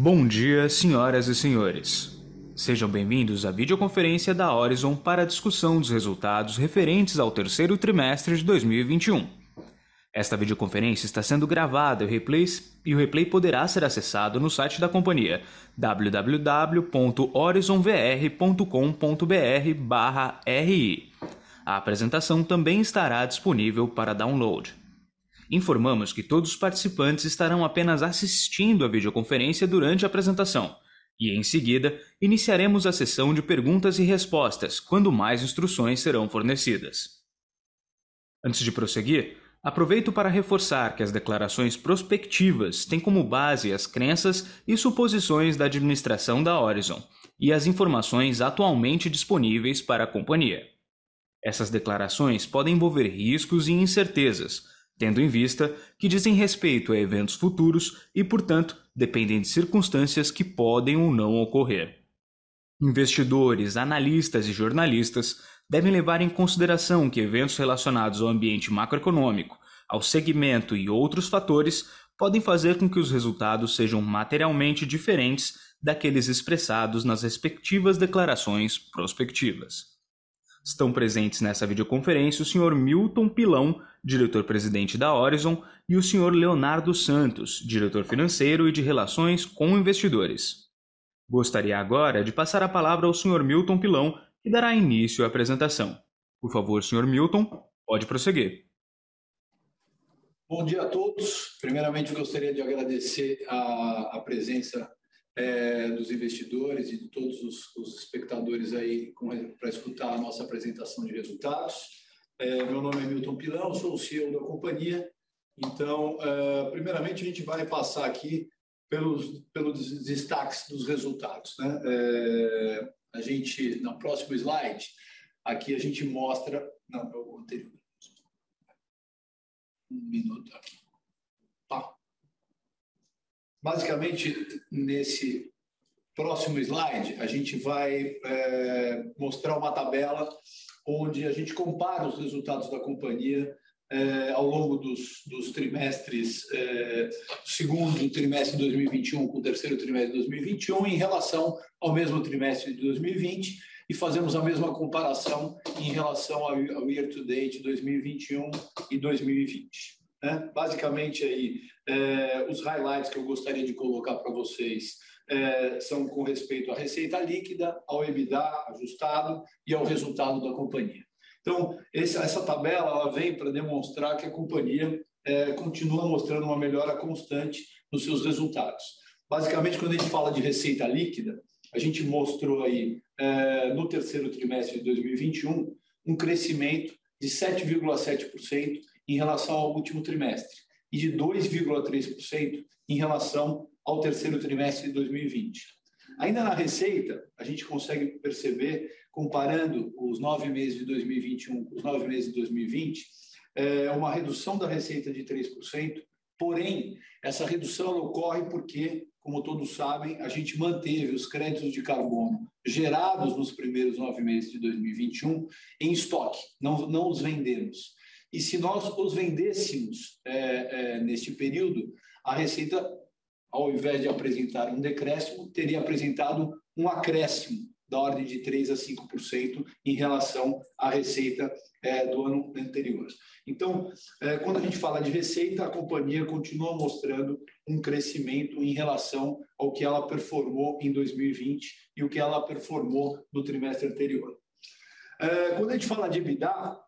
Bom dia, senhoras e senhores. Sejam bem-vindos à videoconferência da Orizon para a discussão dos resultados referentes ao terceiro trimestre de 2021. Esta videoconferência está sendo gravada e o replay poderá ser acessado no site da companhia www.orizonvr.com.br/ri. A apresentação também estará disponível para download. Informamos que todos os participantes estarão apenas assistindo à videoconferência durante a apresentação e, em seguida, iniciaremos a sessão de perguntas e respostas, quando mais instruções serão fornecidas. Antes de prosseguir, aproveito para reforçar que as declarações prospectivas têm como base as crenças e suposições da administração da Orizon e as informações atualmente disponíveis para a companhia. Essas declarações podem envolver riscos e incertezas, tendo em vista que dizem respeito a eventos futuros e, portanto, dependem de circunstâncias que podem ou não ocorrer. Investidores, analistas e jornalistas devem levar em consideração que eventos relacionados ao ambiente macroeconômico, ao segmento e outros fatores podem fazer com que os resultados sejam materialmente diferentes daqueles expressados nas respectivas declarações prospectivas. Estão presentes nessa videoconferência o Sr. Milton Pilão, diretor-presidente da Orizon, e o Sr. Leonardo Santos, diretor financeiro e de Relações com Investidores. Gostaria agora de passar a palavra ao Sr. Milton Pilão, que dará início à apresentação. Por favor, Sr. Milton, pode prosseguir. Bom dia a todos. Primeiramente, gostaria de agradecer a presença dos investidores e de todos os espectadores aí para escutar a nossa apresentação de resultados. Meu nome é Milton Pilão, sou o CEO da companhia. Então, primeiramente, a gente vai passar aqui pelos destaques dos resultados, né? A gente, no próximo slide, aqui a gente mostra... Não, o anterior. Um minuto aqui. Tá. Basicamente, nesse próximo slide, a gente vai mostrar uma tabela onde a gente compara os resultados da companhia ao longo dos trimestres, segundo trimestre de 2021 com o terceiro trimestre de 2021, em relação ao mesmo trimestre de 2020, e fazemos a mesma comparação em relação ao year-to-date 2021 e 2020. Basicamente, aí, os highlights que eu gostaria de colocar para vocês são com respeito à receita líquida, ao EBITDA ajustado e ao resultado da companhia. Então, essa tabela ela vem para demonstrar que a companhia continua mostrando uma melhora constante nos seus resultados. Basicamente, quando a gente fala de receita líquida, a gente mostrou aí, no terceiro trimestre de 2021, um crescimento de 7,7% em relação ao último trimestre e de 2,3% em relação ao terceiro trimestre de 2020. Ainda na receita, a gente consegue perceber, comparando os 9 meses de 2021 com os 9 meses de 2020, uma redução da receita de 3%, porém, essa redução ocorre porque, como todos sabem, a gente manteve os créditos de carbono gerados nos primeiros 9 meses de 2021 em estoque, não os vendemos. E se nós os vendêssemos neste período, a receita, ao invés de apresentar um decréscimo, teria apresentado um acréscimo da ordem de 3% a 5% em relação à receita do ano anterior. Então, quando a gente fala de receita, a companhia continua mostrando um crescimento em relação ao que ela performou em 2020 e o que ela performou no trimestre anterior. Quando a gente fala de EBITDA,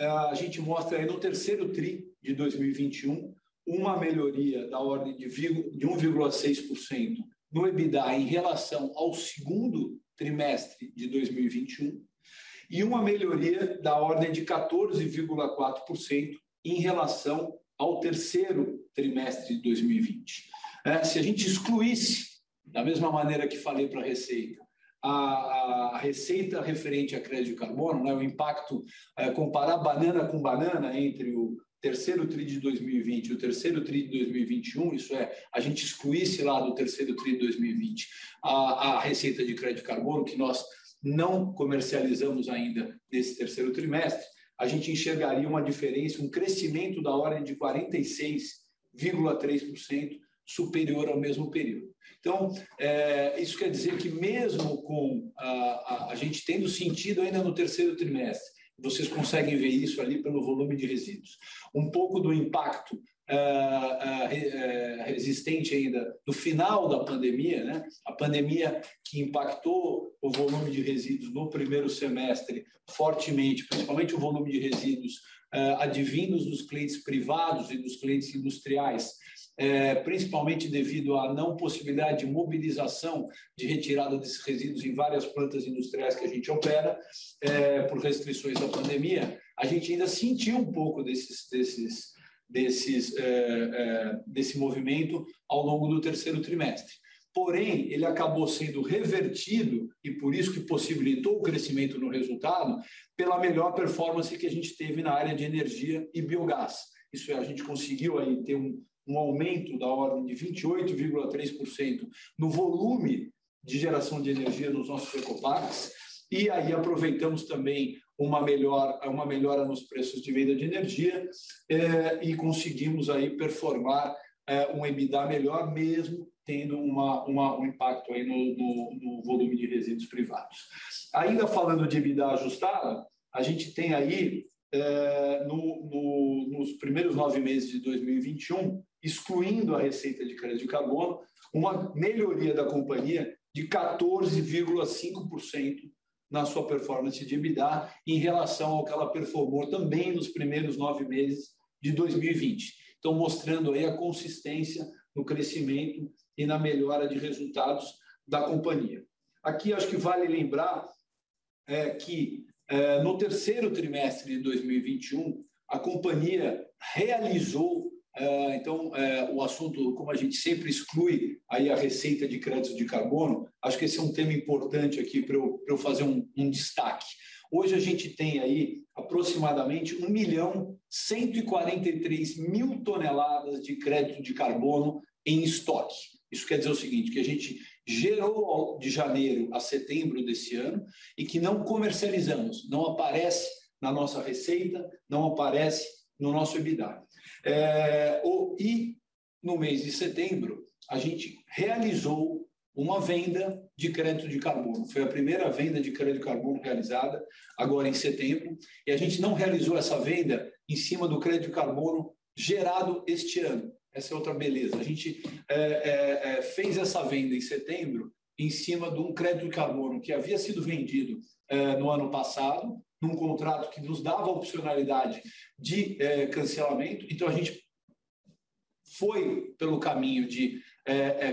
a gente mostra aí no terceiro TRI de 2021 uma melhoria da ordem de 1,6% no EBITDA em relação ao segundo trimestre de 2021 e uma melhoria da ordem de 14,4% em relação ao terceiro trimestre de 2020. Se a gente excluísse, da mesma maneira que falei para a Receita, a receita referente a crédito de carbono, né, o impacto, comparar banana com banana entre o terceiro TRI de 2020 e o terceiro TRI de 2021, isso é, a gente excluísse lá do terceiro TRI de 2020 a receita de crédito de carbono, que nós não comercializamos ainda nesse terceiro trimestre, a gente enxergaria uma diferença, um crescimento da ordem de 46,3%, superior ao mesmo período. Então, isso quer dizer que mesmo com a gente tendo sentido ainda no terceiro trimestre, vocês conseguem ver isso ali pelo volume de resíduos, um pouco do impacto resistente ainda do final da pandemia, né? A pandemia que impactou o volume de resíduos no primeiro semestre fortemente, principalmente o volume de resíduos advindos dos clientes privados e dos clientes industriais, principalmente devido à não possibilidade de mobilização de retirada desses resíduos em várias plantas industriais que a gente opera, por restrições da pandemia, a gente ainda sentiu um pouco desse movimento ao longo do terceiro trimestre. Porém, ele acabou sendo revertido, e por isso que possibilitou o crescimento no resultado, pela melhor performance que a gente teve na área de energia e biogás. Isso é, a gente conseguiu aí ter um aumento da ordem de 28,3% no volume de geração de energia nos nossos ecoparques, e aí aproveitamos também uma melhora nos preços de venda de energia e conseguimos aí performar um EBITDA melhor, mesmo tendo um impacto aí no volume de resíduos privados. Ainda falando de EBITDA ajustada, a gente tem aí nos primeiros 9 meses de 2021, excluindo a receita de crédito de carbono, uma melhoria da companhia de 14,5% na sua performance de EBITDA em relação ao que ela performou também nos primeiros 9 meses de 2020. Então, mostrando aí a consistência no crescimento e na melhora de resultados da companhia. Aqui, acho que vale lembrar que no terceiro trimestre de 2021, a companhia realizou, então, o assunto, como a gente sempre exclui aí a receita de crédito de carbono, acho que esse é um tema importante aqui para eu fazer um destaque. Hoje a gente tem aí aproximadamente 1.143.000 toneladas de crédito de carbono em estoque. Isso quer dizer o seguinte, que a gente gerou de janeiro a setembro desse ano e que não comercializamos, não aparece na nossa receita, não aparece no nosso EBITDA. E no mês de setembro, a gente realizou uma venda de crédito de carbono. Foi a primeira venda de crédito de carbono realizada, agora em setembro, e a gente não realizou essa venda em cima do crédito de carbono gerado este ano. Essa é outra beleza. A gente fez essa venda em setembro em cima de um crédito de carbono que havia sido vendido no ano passado, num contrato que nos dava a opcionalidade de cancelamento. Então, a gente foi pelo caminho de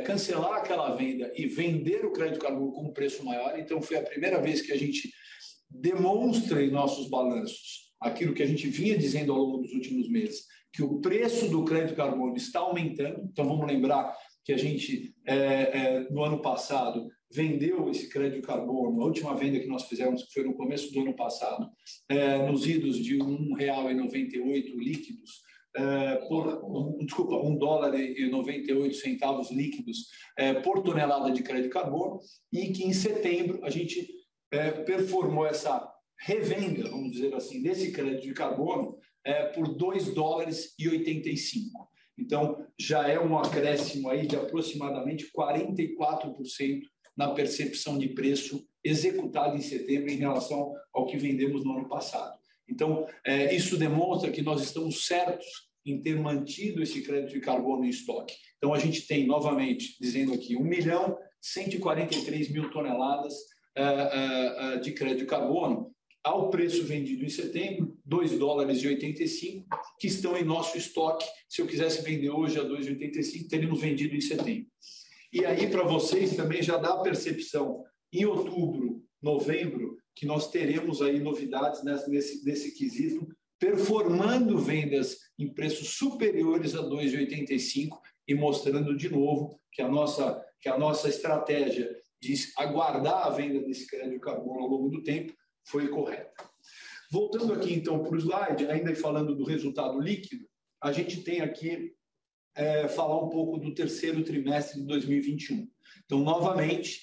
cancelar aquela venda e vender o crédito carbono com um preço maior. Então, foi a primeira vez que a gente demonstra em nossos balanços aquilo que a gente vinha dizendo ao longo dos últimos meses, que o preço do crédito carbono está aumentando. Então, vamos lembrar que a gente, no ano passado, vendeu esse crédito carbono, a última venda que nós fizemos, que foi no começo do ano passado, nos idos de R$ 1,98 líquidos, desculpa, $1,98 líquidos por tonelada de crédito carbono, e que em setembro a gente performou essa revenda, vamos dizer assim, desse crédito de carbono por $2,85. Então, já é um acréscimo aí de aproximadamente 44% na percepção de preço executado em setembro em relação ao que vendemos no ano passado. Então, isso demonstra que nós estamos certos em ter mantido esse crédito de carbono em estoque. Então, a gente tem, novamente, dizendo aqui, 1.143.000 toneladas de crédito de carbono, ao preço vendido em setembro, $2,85, que estão em nosso estoque. Se eu quisesse vender hoje a $2,85, teríamos vendido em setembro. E aí, para vocês, também já dá a percepção, em outubro, novembro, que nós teremos aí novidades nesse quesito, performando vendas em preços superiores a $2,85 e mostrando de novo que a nossa estratégia de aguardar a venda desse crédito de carbono ao longo do tempo foi correta. Voltando aqui, então, para o slide, ainda falando do resultado líquido, a gente tem aqui falar um pouco do terceiro trimestre de 2021. Então, novamente,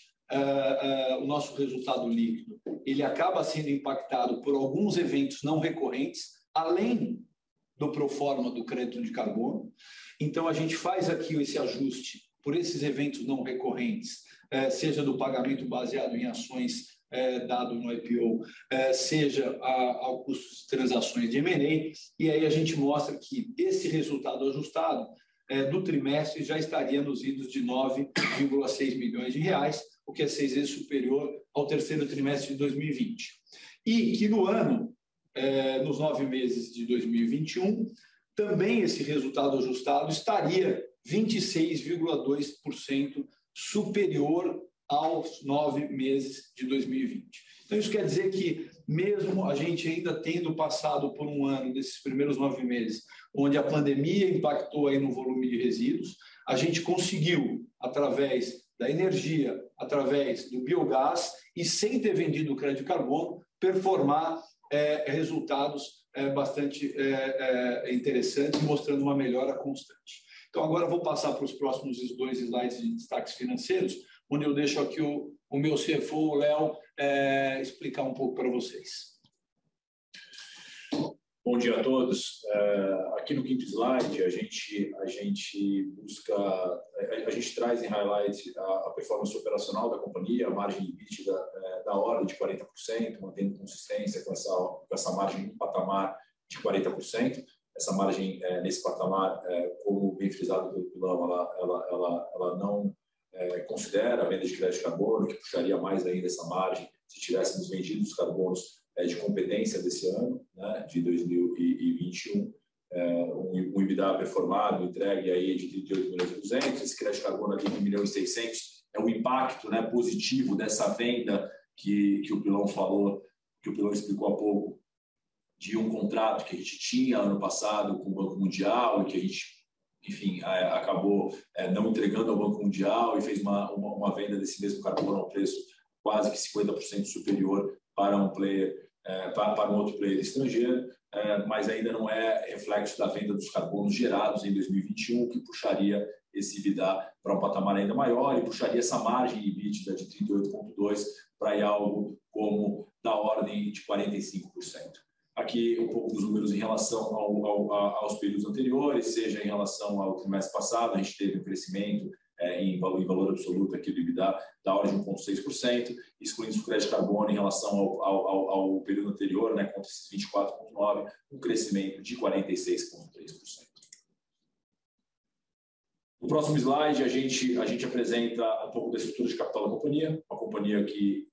o nosso resultado líquido, ele acaba sendo impactado por alguns eventos não recorrentes, além no proforma do crédito de carbono. Então, a gente faz aqui esse ajuste por esses eventos não recorrentes, seja do pagamento baseado em ações dado no IPO, seja ao custo de transações de M&A, e aí a gente mostra que esse resultado ajustado do trimestre já estaria nos idos de 9,6 milhões de reais, o que é 6 vezes superior ao terceiro trimestre de 2020. E que no ano, nos 9 meses de 2021, também esse resultado ajustado estaria 26,2% superior aos 9 meses de 2020. Então, isso quer dizer que, mesmo a gente ainda tendo passado por um ano desses primeiros 9 meses, onde a pandemia impactou aí no volume de resíduos, a gente conseguiu, através da energia, através do biogás e sem ter vendido o crédito de carbono, performar resultados bastante interessantes, mostrando uma melhora constante. Então, agora eu vou passar para os próximos 2 slides de destaques financeiros, onde eu deixo aqui o meu CFO, o Léo, explicar um pouco para vocês. Bom dia a todos. Aqui no 5º slide, a gente traz em highlight a performance operacional da companhia, a margem EBITDA da ordem de 40%, mantendo consistência com essa margem no patamar de 40%. Essa margem nesse patamar, como bem frisado pelo Pilão, ela não considera a venda de crédito de carbono, que puxaria mais ainda essa margem se tivéssemos vendido os carbonos de competência desse ano, né, de 2021, um EBITDA performado, entregue aí de 38.200, esse crédito de carbono ali de 1.600.000, é um impacto, né, positivo dessa venda que o Pilão falou, que o Pilão explicou há pouco, de um contrato que a gente tinha ano passado com o Banco Mundial e que a gente, enfim, acabou não entregando ao Banco Mundial e fez uma venda desse mesmo carbono a um preço quase que 50% superior para um player, para um outro player estrangeiro, mas ainda não é reflexo da venda dos carbonos gerados em 2021, que puxaria esse EBITDA para um patamar ainda maior e puxaria essa margem EBITDA de 38,2% para algo como da ordem de 45%. Aqui um pouco dos números em relação aos períodos anteriores, seja em relação ao trimestre passado, a gente teve um crescimento em valor absoluto aqui do EBITDA da ordem de 1,6%, excluindo o crédito de carbono em relação ao período anterior, né, contra esses 24,9%, um crescimento de 46,3%. No próximo slide, a gente apresenta um pouco da estrutura de capital da companhia, uma companhia que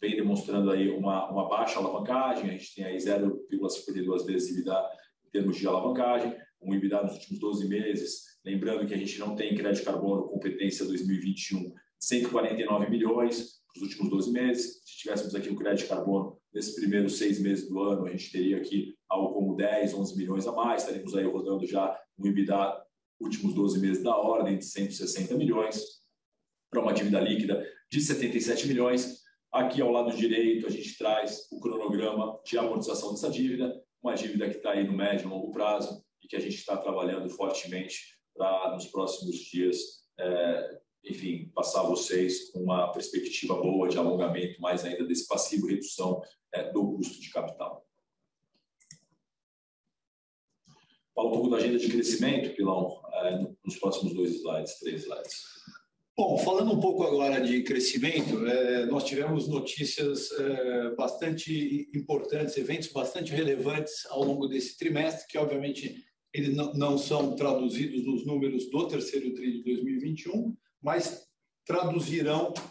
vem demonstrando aí uma baixa alavancagem, a gente tem aí 0,52 vezes EBITDA em termos de alavancagem, um EBITDA nos últimos 12 meses, lembrando que a gente não tem crédito de carbono competência 2021, 149 milhões nos últimos 12 meses, se tivéssemos aqui o crédito de carbono nesses primeiros 6 meses do ano, a gente teria aqui algo como 10, 11 milhões a mais, estaremos aí rodando já um EBITDA últimos 12 meses da ordem de 160 milhões, para uma dívida líquida de 77 milhões, Aqui ao lado direito a gente traz o cronograma de amortização dessa dívida, uma dívida que está aí no médio e longo prazo e que a gente está trabalhando fortemente para nos próximos dias, enfim, passar a vocês uma perspectiva boa de alongamento mais ainda desse passivo, redução do custo de capital. Fala um pouco da agenda de crescimento, Pilão, nos próximos 2 slides, 3 slides. Bom, falando um pouco agora de crescimento, nós tivemos notícias bastante importantes, eventos bastante relevantes ao longo desse trimestre, que obviamente eles não são traduzidos nos números do terceiro tri de 2021, mas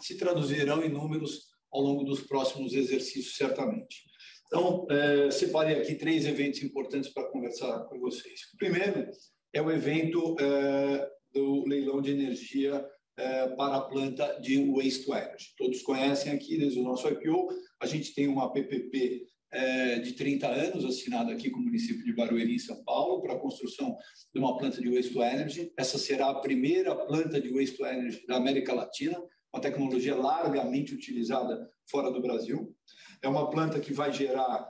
se traduzirão em números ao longo dos próximos exercícios, certamente. Então, separei aqui 3 eventos importantes para conversar com vocês. O primeiro é o evento do leilão de energia para a planta de Waste to Energy. Todos conhecem aqui, desde o nosso IPO, a gente tem uma PPP de 30 anos, assinada aqui com o município de Barueri, em São Paulo, para a construção de uma planta de Waste to Energy. Essa será a primeira planta de Waste to Energy da América Latina, uma tecnologia largamente utilizada fora do Brasil. É uma planta que vai gerar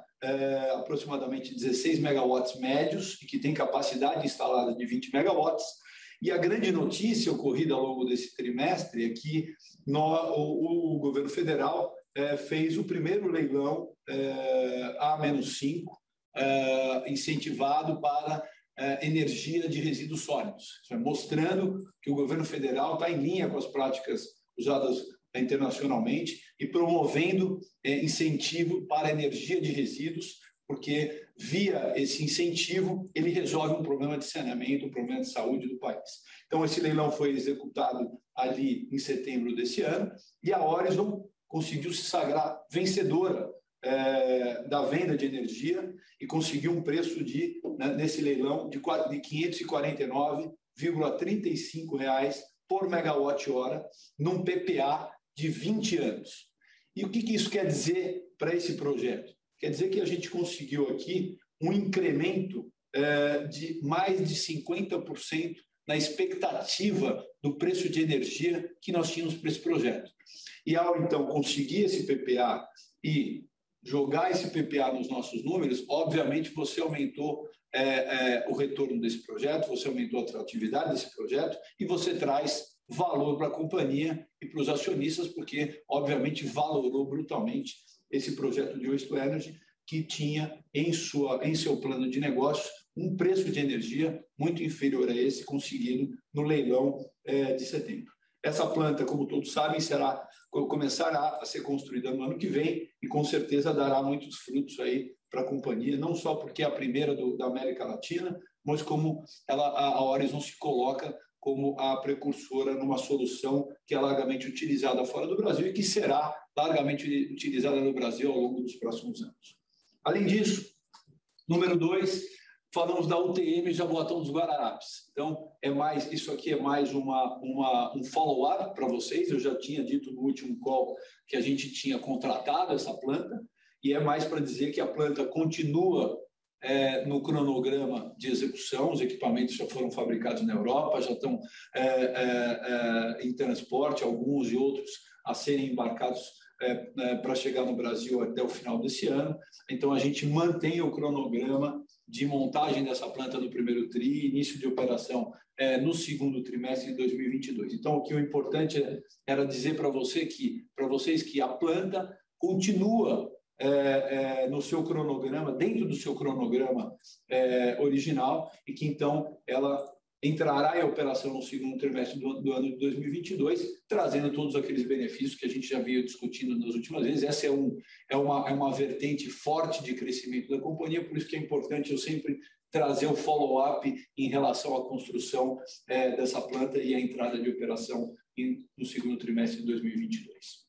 aproximadamente 16 megawatts médios e que tem capacidade instalada de 20 megawatts. E a grande notícia ocorrida ao longo desse trimestre é que o governo federal fez o primeiro leilão A-5 incentivado para energia de resíduos sólidos. Isso é mostrando que o governo federal está em linha com as práticas usadas internacionalmente e promovendo incentivo para energia de resíduos, porque via esse incentivo ele resolve um problema de saneamento, um problema de saúde do país. Então esse leilão foi executado ali em setembro desse ano e a Orizon conseguiu se sagrar vencedora da venda de energia e conseguiu um preço de, nesse leilão de R$ 549,35 por megawatt-hora num PPA de 20 anos. E o que isso quer dizer para esse projeto? Quer dizer que a gente conseguiu aqui um incremento de mais de 50% na expectativa do preço de energia que nós tínhamos para esse projeto. E ao, então, conseguir esse PPA e jogar esse PPA nos nossos números, obviamente você aumentou o retorno desse projeto, você aumentou a atratividade desse projeto e você traz valor para a companhia e para os acionistas, porque, obviamente, valorou brutalmente esse projeto de Waste Energy, que tinha em seu plano de negócio um preço de energia muito inferior a esse conseguido no leilão de setembro. Essa planta, como todos sabem, começará a ser construída no ano que vem e com certeza dará muitos frutos aí para a companhia, não só porque é a primeira da América Latina, mas como a Orizon se coloca como a precursora numa solução que é largamente utilizada fora do Brasil e que será largamente utilizada no Brasil ao longo dos próximos anos. Além disso, número 2, falamos da UTM Jaboatão dos Guararapes. Então, isso aqui é mais um follow-up para vocês. Eu já tinha dito no último call que a gente tinha contratado essa planta e é mais para dizer que a planta continua no cronograma de execução. Os equipamentos já foram fabricados na Europa, já estão em transporte, alguns e outros a serem embarcados para chegar no Brasil até o final desse ano. Então, a gente mantém o cronograma de montagem dessa planta no primeiro tri, início de operação no segundo trimestre de 2022. Então, o que o importante era dizer para vocês que a planta continua no seu cronograma, dentro do seu cronograma original, e que então ela entrará em operação no segundo trimestre do ano de 2022, trazendo todos aqueles benefícios que a gente já veio discutindo nas últimas vezes. Essa é uma vertente forte de crescimento da companhia, por isso que é importante eu sempre trazer o follow-up em relação à construção dessa planta e a entrada de operação no segundo trimestre de 2022.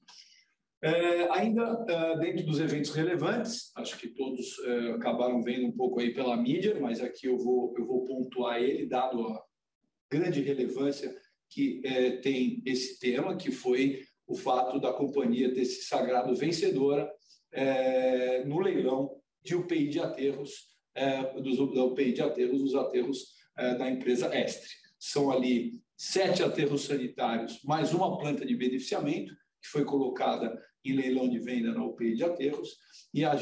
Ainda dentro dos eventos relevantes, acho que todos acabaram vendo um pouco aí pela mídia, mas aqui eu vou pontuar ele, dado a grande relevância que tem esse tema, que foi o fato da companhia ter se sagrado vencedora no leilão de UPI de Aterros, os aterros da empresa Estre. São ali 7 aterros sanitários, mais uma planta de beneficiamento, que foi colocada em leilão de venda na UPI de Aterros, e a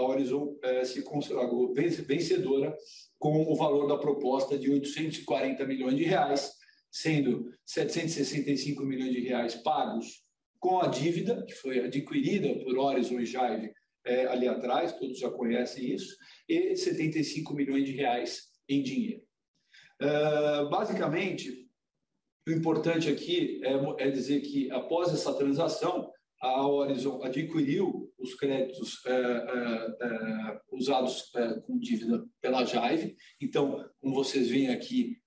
Orizon se consagrou vencedora com o valor da proposta de R$ 840 milhões, sendo R$ 765 milhões pagos com a dívida, que foi adquirida por Orizon e Jive ali atrás, todos já conhecem isso, e R$ 75 milhões em dinheiro. Basicamente, o importante aqui é dizer que, após essa transação, a Orizon adquiriu os créditos usados com dívida pela Jive. Então, como vocês veem aqui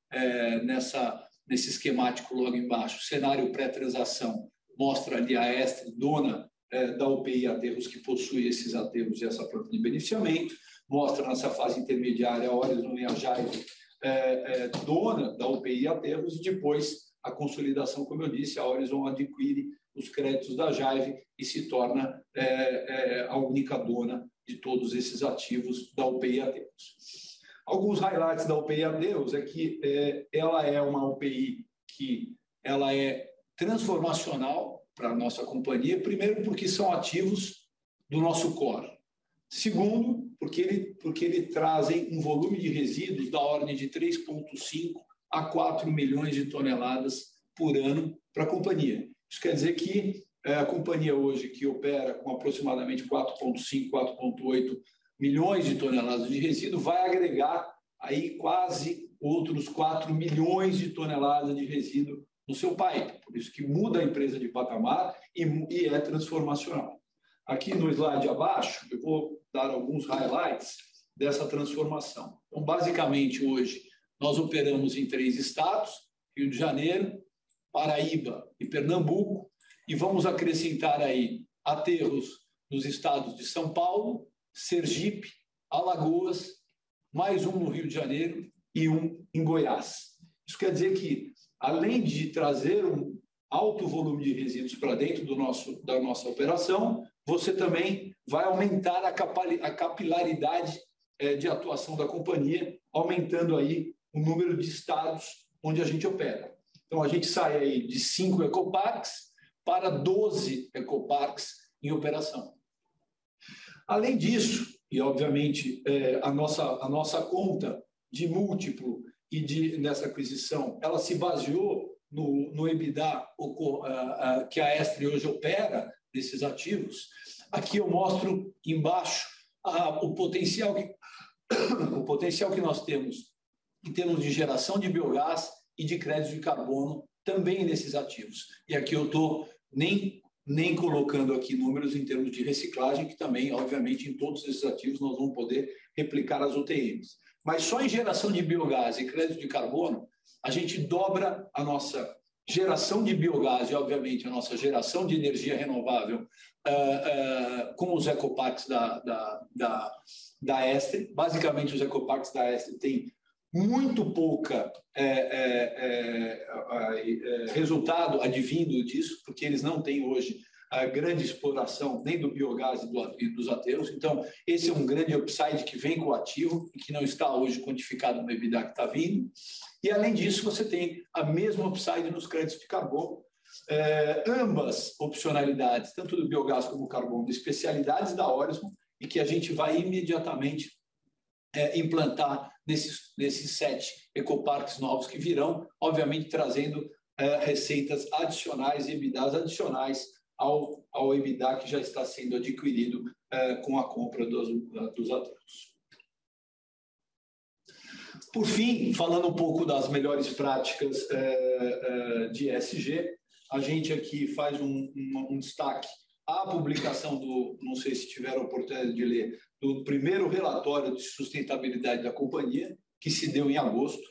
nesse esquemático logo embaixo, o cenário pré-transação mostra ali a Estre, dona da UPI Aterros, que possui esses aterros e essa planta de beneficiamento, mostra nessa fase intermediária a Orizon e a Jive, dona da UPI Aterros, e depois a consolidação, como eu disse, a Orizon adquire os créditos da Jive e se torna a única dona de todos esses ativos da UPI Aterros. Alguns highlights da UPI Aterros é que ela é uma UPI que ela é transformacional para a nossa companhia, primeiro porque são ativos do nosso core, segundo porque ele trazem um volume de resíduos da ordem de 3,5 a 4 milhões de toneladas por ano para a companhia. Isso quer dizer que a companhia hoje, que opera com aproximadamente 4,5, 4,8 milhões de toneladas de resíduo, vai agregar aí quase outros 4 milhões de toneladas de resíduo no seu pipe. Por isso que muda a empresa de patamar e é transformacional. Aqui no slide abaixo, eu vou dar alguns highlights dessa transformação. Então, basicamente, hoje, nós operamos em 3 estados, Rio de Janeiro, Paraíba e Pernambuco, e vamos acrescentar aí aterros nos estados de São Paulo, Sergipe, Alagoas, mais um no Rio de Janeiro e um em Goiás. Isso quer dizer que, além de trazer um alto volume de resíduos para dentro da nossa operação, você também vai aumentar a capilaridade de atuação da companhia, aumentando aí o número de estados onde a gente opera. Então, a gente sai aí de 5 ecoparques para 12 ecoparques em operação. Além disso, e obviamente a nossa conta de múltiplo e nessa aquisição, ela se baseou no EBITDA que a Estre hoje opera desses ativos. Aqui eu mostro embaixo o potencial que nós temos em termos de geração de biogás e de crédito de carbono também nesses ativos. E aqui eu estou nem colocando aqui números em termos de reciclagem, que também, obviamente, em todos esses ativos nós vamos poder replicar as UTMs. Mas só em geração de biogás e crédito de carbono, a gente dobra a nossa geração de biogás e, obviamente, a nossa geração de energia renovável com os ecoparques da Estre. Basicamente, os ecoparques da Estre têm muito pouca resultado advindo disso, porque eles não têm hoje a grande exploração nem do biogás e dos aterros. Então, esse é um grande upside que vem com o ativo e que não está hoje quantificado no EBITDA que está vindo. E, além disso, você tem a mesma upside nos créditos de carbono. Ambas opcionalidades, tanto do biogás como do carbono, especialidades da Orizon, e que a gente vai imediatamente implantar nesses 7 ecoparques novos que virão, obviamente trazendo receitas adicionais e EBITDAs adicionais ao EBITDA que já está sendo adquirido com a compra dos aterros. Por fim, falando um pouco das melhores práticas de ESG, a gente aqui faz um destaque à publicação não sei se tiveram a oportunidade de ler, do primeiro relatório de sustentabilidade da companhia, que se deu em agosto.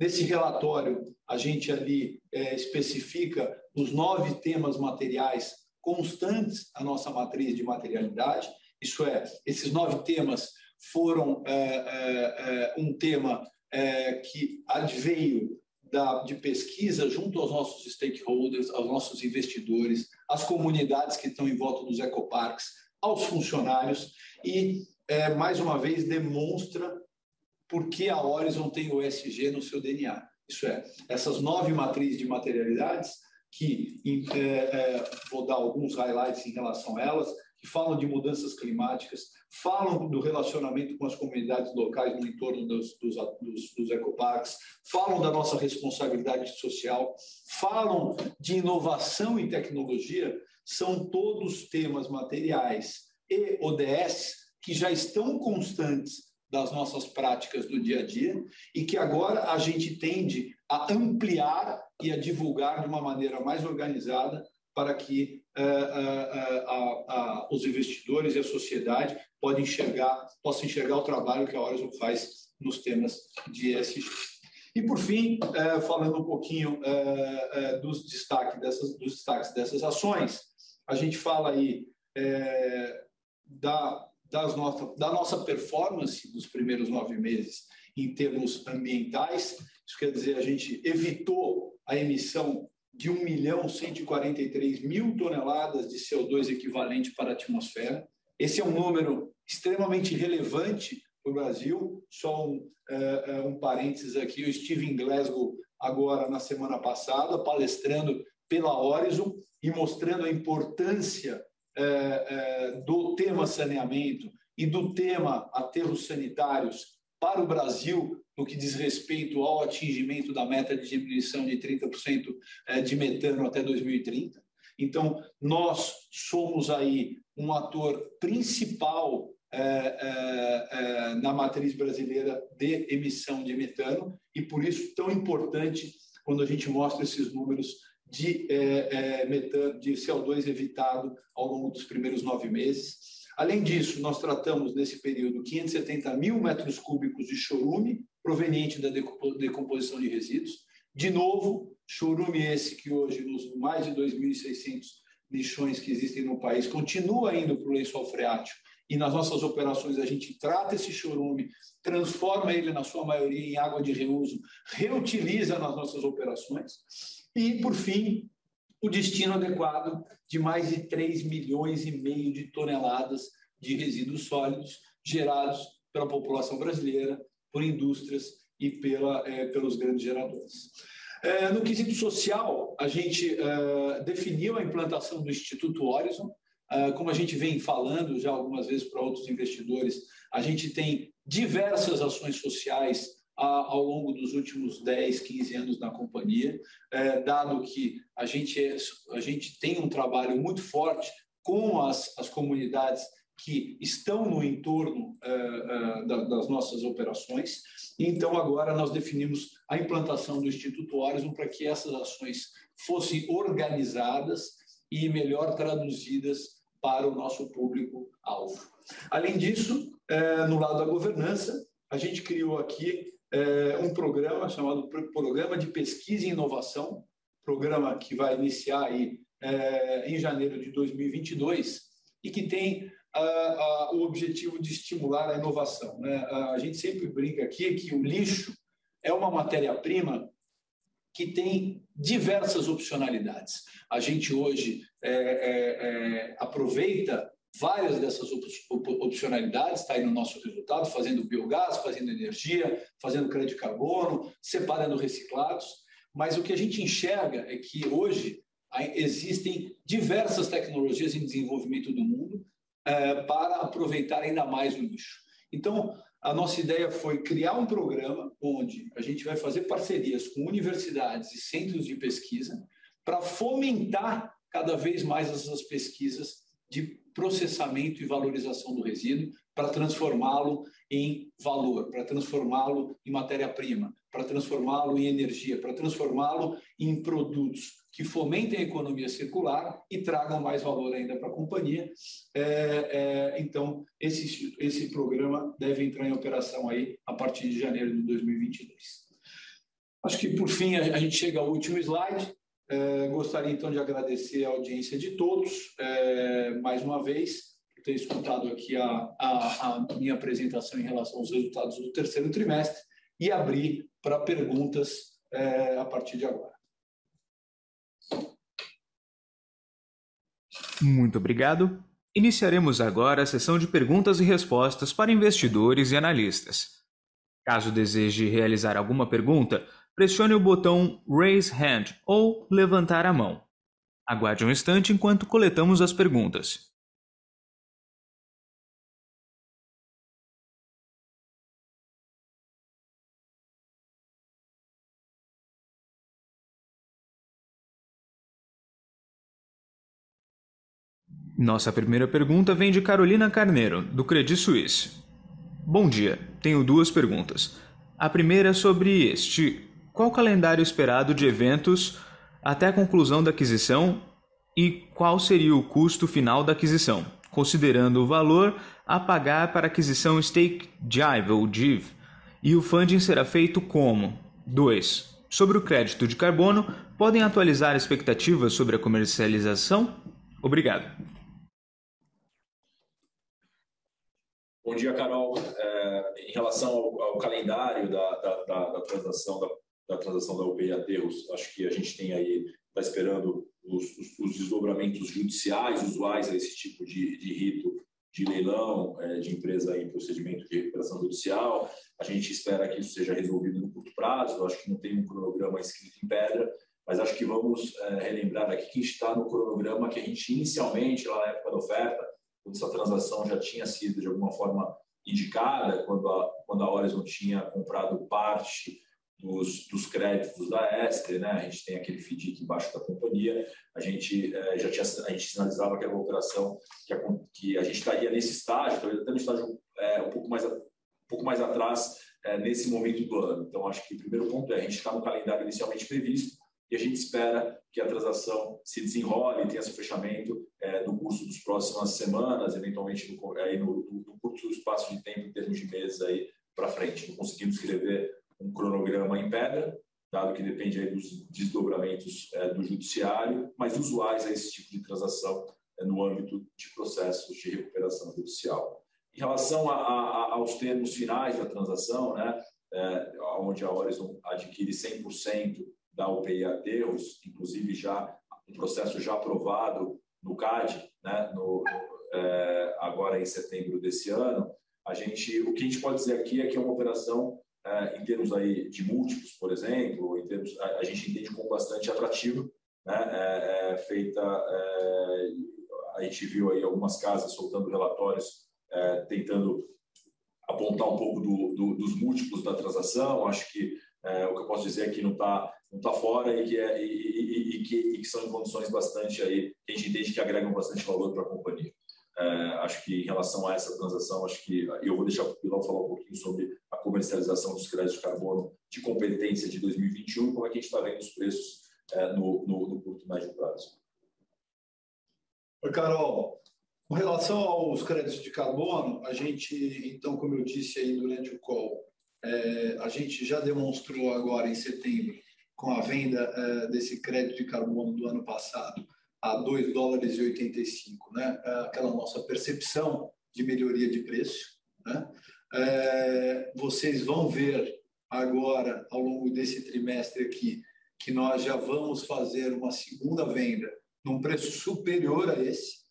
Nesse relatório, a gente ali especifica os 9 temas materiais constantes à nossa matriz de materialidade. Isso é, esses 9 temas foram um tema que adveio de pesquisa junto aos nossos stakeholders, aos nossos investidores, às comunidades que estão em volta dos ecoparques, aos funcionários e, mais uma vez, demonstra por que a Orizon tem o ESG no seu DNA. Isso é, essas 9 matrizes de materialidades que, vou dar alguns highlights em relação a elas, que falam de mudanças climáticas, falam do relacionamento com as comunidades locais no entorno dos ecoparques, falam da nossa responsabilidade social, falam de inovação e tecnologia, são todos temas materiais e ODS que já estão constantes das nossas práticas do dia a dia e que agora a gente tende a ampliar e a divulgar de uma maneira mais organizada para que os investidores e a sociedade possam enxergar o trabalho que a Orizon faz nos temas de ESG. E, por fim, falando um pouquinho dos destaques dessas ações, a gente fala aí da nossa performance dos primeiros 9 meses em termos ambientais. Isso quer dizer, a gente evitou a emissão de 1.143.000 toneladas de CO2 equivalente para a atmosfera. Esse é um número extremamente relevante para o Brasil. Só um parênteses aqui, eu estive em Glasgow agora na semana passada, palestrando pela Orizon e mostrando a importância do tema saneamento e do tema aterros sanitários para o Brasil, no que diz respeito ao atingimento da meta de diminuição de 30% de metano até 2030. Então, nós somos aí um ator principal na matriz brasileira de emissão de metano, e por isso tão importante quando a gente mostra esses números de CO2 evitado ao longo dos primeiros 9 meses. Além disso, nós tratamos nesse período 570 mil metros cúbicos de chorume proveniente da decomposição de resíduos. De novo, chorume esse que hoje, nos mais de 2.600 lixões que existem no país, continua indo para o lençol freático, e nas nossas operações a gente trata esse chorume, transforma ele, na sua maioria, em água de reuso, reutiliza nas nossas operações. E, por fim, o destino adequado de mais de 3 milhões e meio de toneladas de resíduos sólidos gerados pela população brasileira, por indústrias e pelos grandes geradores. No quesito social, a gente definiu a implantação do Instituto Orizon. Como a gente vem falando já algumas vezes para outros investidores, a gente tem diversas ações sociais ao longo dos últimos 10, 15 anos na companhia, dado que a gente tem um trabalho muito forte com as comunidades que estão no entorno das nossas operações. Então, agora nós definimos a implantação do Instituto Orizon para que essas ações fossem organizadas e melhor traduzidas para o nosso público-alvo. Além disso, no lado da governança, a gente criou aqui um programa chamado Programa de Pesquisa e Inovação, programa que vai iniciar aí em janeiro de 2022 e que tem o objetivo de estimular a inovação. A gente sempre brinca aqui que o lixo é uma matéria-prima que tem diversas opcionalidades. A gente hoje aproveita várias dessas opcionalidades, está aí no nosso resultado, fazendo biogás, fazendo energia, fazendo crédito de carbono, separando reciclados, mas o que a gente enxerga é que hoje existem diversas tecnologias em desenvolvimento do mundo para aproveitar ainda mais o lixo. Então, a nossa ideia foi criar um programa onde a gente vai fazer parcerias com universidades e centros de pesquisa para fomentar cada vez mais essas pesquisas de processamento e valorização do resíduo, para transformá-lo em valor, para transformá-lo em matéria-prima, para transformá-lo em energia, para transformá-lo em produtos que fomentem a economia circular e tragam mais valor ainda para a companhia. Então, esse programa deve entrar em operação aí a partir de janeiro de 2022. Acho que, por fim, a gente chega ao último slide. Gostaria, então, de agradecer a audiência de todos, mais uma vez, por ter escutado aqui a minha apresentação em relação aos resultados do terceiro trimestre, e abrir para perguntas a partir de agora. Muito obrigado. Iniciaremos agora a sessão de perguntas e respostas para investidores e analistas. Caso deseje realizar alguma pergunta, pressione o botão Raise Hand ou Levantar a Mão. Aguarde um instante enquanto coletamos as perguntas. Nossa primeira pergunta vem de Carolina Carneiro, do Credit Suisse. Bom dia, tenho duas perguntas. A primeira é sobre qual o calendário esperado de eventos até a conclusão da aquisição e qual seria o custo final da aquisição, considerando o valor a pagar para a aquisição Stake Jive ou Jive, e o funding será feito como? 2. Sobre o crédito de carbono, podem atualizar expectativas sobre a comercialização? Obrigado. Bom dia, Carol. Em relação ao calendário da transação da UPI Aterros, acho que a gente tem aí, está esperando os desdobramentos judiciais usuais a esse tipo de rito de leilão de empresa em procedimento de recuperação judicial. A gente espera que isso seja resolvido no curto prazo. Acho que não tem um cronograma escrito em pedra, mas acho que vamos relembrar aqui que está no cronograma que a gente inicialmente, lá na época da oferta, quando essa transação já tinha sido de alguma forma indicada, quando a Orizon tinha comprado parte dos créditos da Estre, né? A gente tem aquele FDIC embaixo da companhia, a gente sinalizava que era uma operação que que a gente estaria nesse estágio, talvez até no estágio um pouco mais atrás nesse momento do ano. Então, acho que o primeiro ponto é a gente está no calendário inicialmente previsto e a gente espera que a transação se desenrole e tenha seu fechamento no curso das próximas semanas, eventualmente no curto espaço de tempo, em termos de meses aí para frente. Não conseguimos escrever um cronograma em pedra, dado que depende aí dos desdobramentos do judiciário, mas usuais a esse tipo de transação no âmbito de processos de recuperação judicial. Em relação aos termos finais da transação, né, onde a Orizon adquire 100% da UPI Aterros, inclusive já um processo já aprovado no CADE, né, agora em setembro desse ano, o que a gente pode dizer aqui é que é uma operação, em termos aí de múltiplos, por exemplo, a gente entende como bastante atrativo, né, a gente viu aí algumas casas soltando relatórios tentando apontar um pouco dos múltiplos da transação. Acho que o que eu posso dizer é que não tá fora e que são em condições bastante aí, que a gente entende que agregam bastante valor para a companhia. Acho que em relação a essa transação, acho que eu vou deixar o Pilão falar um pouquinho sobre a comercialização dos créditos de carbono de competência de 2021, como é que a gente está vendo os preços no curto e médio prazo. Oi, Carol. Com relação aos créditos de carbono, a gente, então, como eu disse aí durante o call, a gente já demonstrou agora em setembro, com a venda desse crédito de carbono do ano passado, a $2,85, né? Aquela nossa percepção de melhoria de preço, né? Vocês vão ver agora, ao longo desse trimestre aqui, que nós já vamos fazer uma segunda venda num preço superior a esse,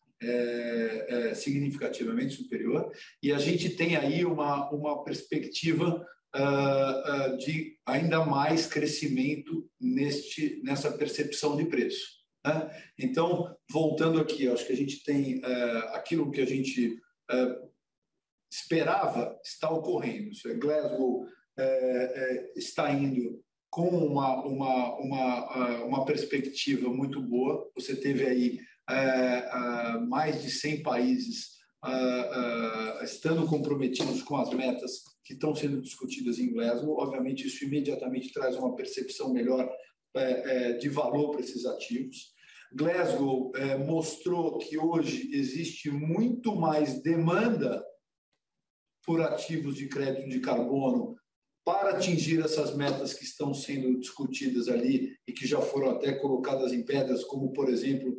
significativamente superior, e a gente tem aí uma perspectiva de ainda mais crescimento nessa percepção de preço, né? Então, voltando aqui, acho que a gente tem aquilo que a gente esperava está ocorrendo. Glasgow está indo com uma perspectiva muito boa. Você teve aí mais de 100 países estando comprometidos com as metas que estão sendo discutidas em Glasgow. Obviamente, isso imediatamente traz uma percepção melhor de valor para esses ativos. Glasgow mostrou que hoje existe muito mais demanda por ativos de crédito de carbono para atingir essas metas que estão sendo discutidas ali e que já foram até colocadas em pedras, como, por exemplo,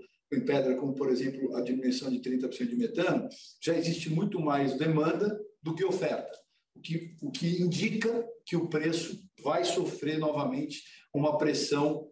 a diminuição de 30% de metano. Já existe muito mais demanda do que oferta, o que indica que o preço vai sofrer novamente uma pressão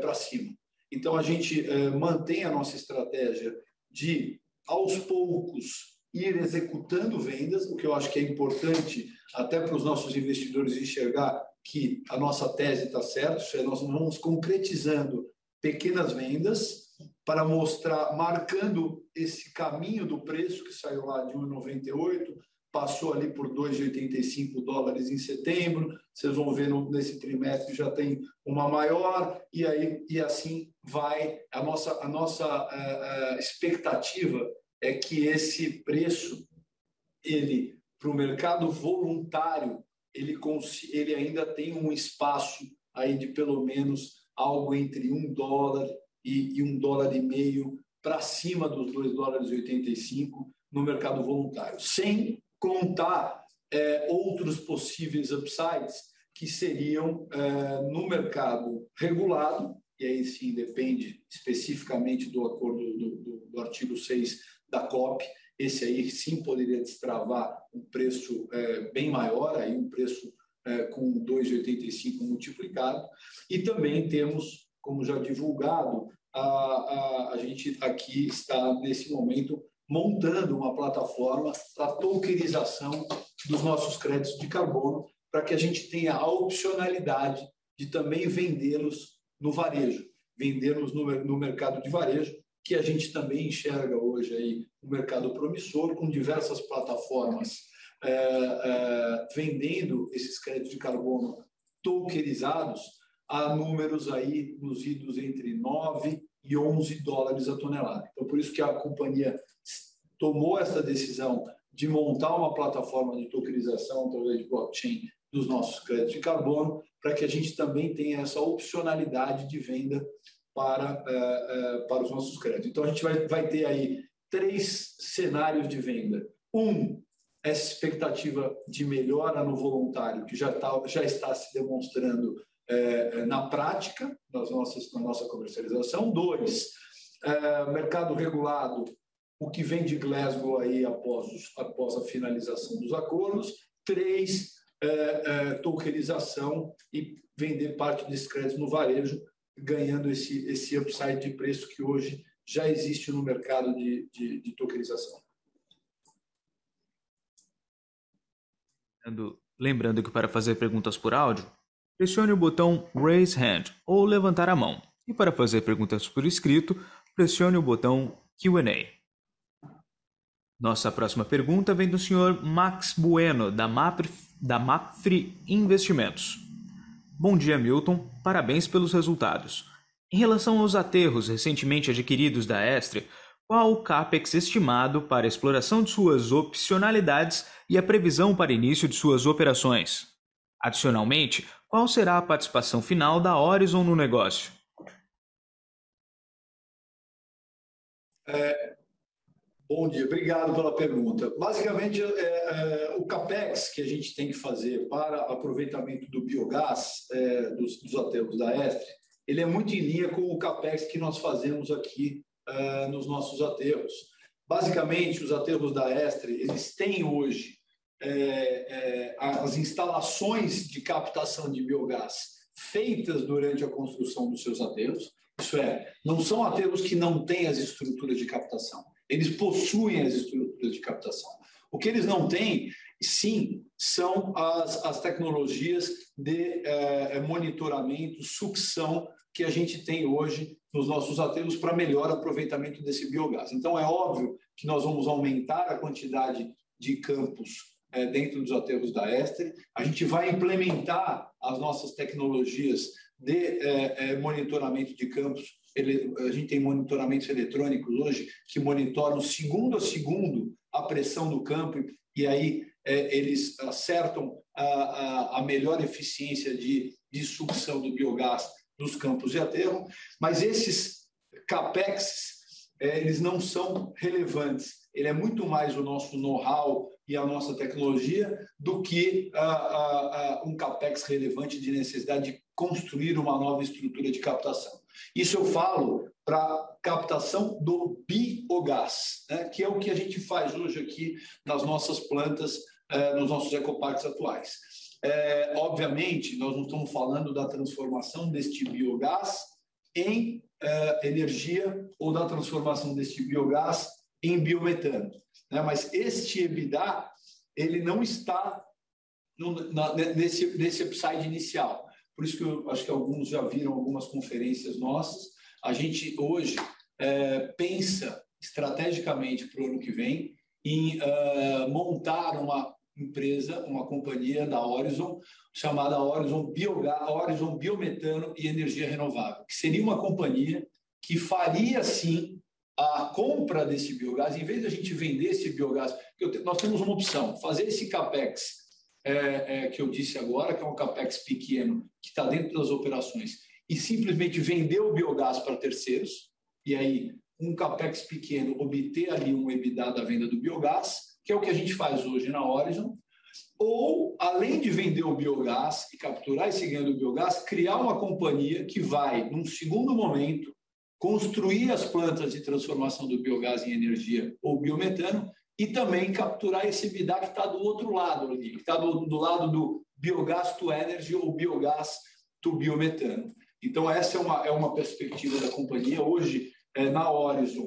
para cima. Então, a gente mantém a nossa estratégia de, aos poucos, ir executando vendas, o que eu acho que é importante até para os nossos investidores enxergar que a nossa tese está certa. Nós vamos concretizando pequenas vendas, para mostrar, marcando esse caminho do preço que saiu lá de 1,98, passou ali por $2,85 em setembro. Vocês vão ver nesse trimestre já tem uma maior, e assim vai. A nossa expectativa é que esse preço, ele, para o mercado voluntário, ele ainda tem um espaço aí de pelo menos algo entre $1 e $1,50 para cima dos $2,85 no mercado voluntário, sem contar outros possíveis upsides que seriam no mercado regulado, e aí sim depende especificamente do acordo do artigo 6 da COP. Esse aí sim poderia destravar um preço bem maior, aí um preço com $2,85 multiplicado. E também temos, como já divulgado, a gente aqui está, nesse momento, montando uma plataforma para a tokenização dos nossos créditos de carbono, para que a gente tenha a opcionalidade de também vendê-los no varejo, vendê-los no mercado de varejo, que a gente também enxerga hoje aí um mercado promissor, com diversas plataformas vendendo esses créditos de carbono tokenizados a números aí nos idos entre 9 e $11 a tonelada. Então, por isso que a companhia tomou essa decisão de montar uma plataforma de tokenização através de blockchain dos nossos créditos de carbono, para que a gente também tenha essa opcionalidade de venda para os nossos créditos. Então, a gente vai ter aí 3 cenários de venda. Um, essa expectativa de melhora no voluntário, que já está se demonstrando na prática, na nossa comercialização. 2, mercado regulado, o que vem de Glasgow aí após a finalização dos acordos. 3, tokenização e vender parte desse crédito no varejo, ganhando esse upside de preço que hoje já existe no mercado de tokenização. Lembrando que para fazer perguntas por áudio, pressione o botão Raise Hand ou levantar a mão. E para fazer perguntas por escrito, pressione o botão Q&A. Nossa próxima pergunta vem do senhor Max Bueno, da Mapfre Investimentos. Bom dia, Milton. Parabéns pelos resultados. Em relação aos aterros recentemente adquiridos da Estre, qual o CAPEX estimado para a exploração de suas opcionalidades e a previsão para início de suas operações? Adicionalmente, qual será a participação final da Orizon no negócio? Bom dia, obrigado pela pergunta. Basicamente, o CAPEX que a gente tem que fazer para aproveitamento do biogás dos aterros da Estre, ele é muito em linha com o CAPEX que nós fazemos aqui nos nossos aterros. Basicamente, os aterros da Estre, eles têm hoje as instalações de captação de biogás feitas durante a construção dos seus aterros. Isso é, não são aterros que não têm as estruturas de captação. Eles possuem as estruturas de captação. O que eles não têm, sim, são as tecnologias de monitoramento, sucção, que a gente tem hoje nos nossos aterros para melhor aproveitamento desse biogás. Então, é óbvio que nós vamos aumentar a quantidade de campos dentro dos aterros da Estre. A gente vai implementar as nossas tecnologias de monitoramento de campos. A gente tem monitoramentos eletrônicos hoje que monitoram segundo a segundo a pressão do campo e aí eles acertam a melhor eficiência de sucção do biogás dos campos de aterro, mas esses CAPEX, eles não são relevantes. Ele é muito mais o nosso know-how e a nossa tecnologia do que um CAPEX relevante de necessidade de construir uma nova estrutura de captação. Isso eu falo para captação do biogás, né, que é o que a gente faz hoje aqui nas nossas plantas, nos nossos ecoparques atuais. Obviamente, nós não estamos falando da transformação deste biogás em energia ou da transformação deste biogás em biometano, né? Mas este EBITDA, ele não está nesse upside inicial. Por isso que eu acho que alguns já viram algumas conferências nossas. A gente hoje pensa estrategicamente para o ano que vem em montar uma empresa, uma companhia da Orizon, chamada Orizon Biometano e Energia Renovável, que seria uma companhia que faria, sim, a compra desse biogás. Em vez de a gente vender esse biogás, nós temos uma opção, fazer esse CAPEX que eu disse agora, que é um CAPEX pequeno, que está dentro das operações, e simplesmente vender o biogás para terceiros, e aí um CAPEX pequeno obter ali um EBITDA da venda do biogás, que é o que a gente faz hoje na Orizon, ou, além de vender o biogás e capturar esse ganho do biogás, criar uma companhia que vai, num segundo momento, construir as plantas de transformação do biogás em energia ou biometano e também capturar esse EBITDA que está do outro lado ali, que está do lado do biogás to energy ou biogás to biometano. Então, essa é uma perspectiva da companhia. Hoje, na Orizon,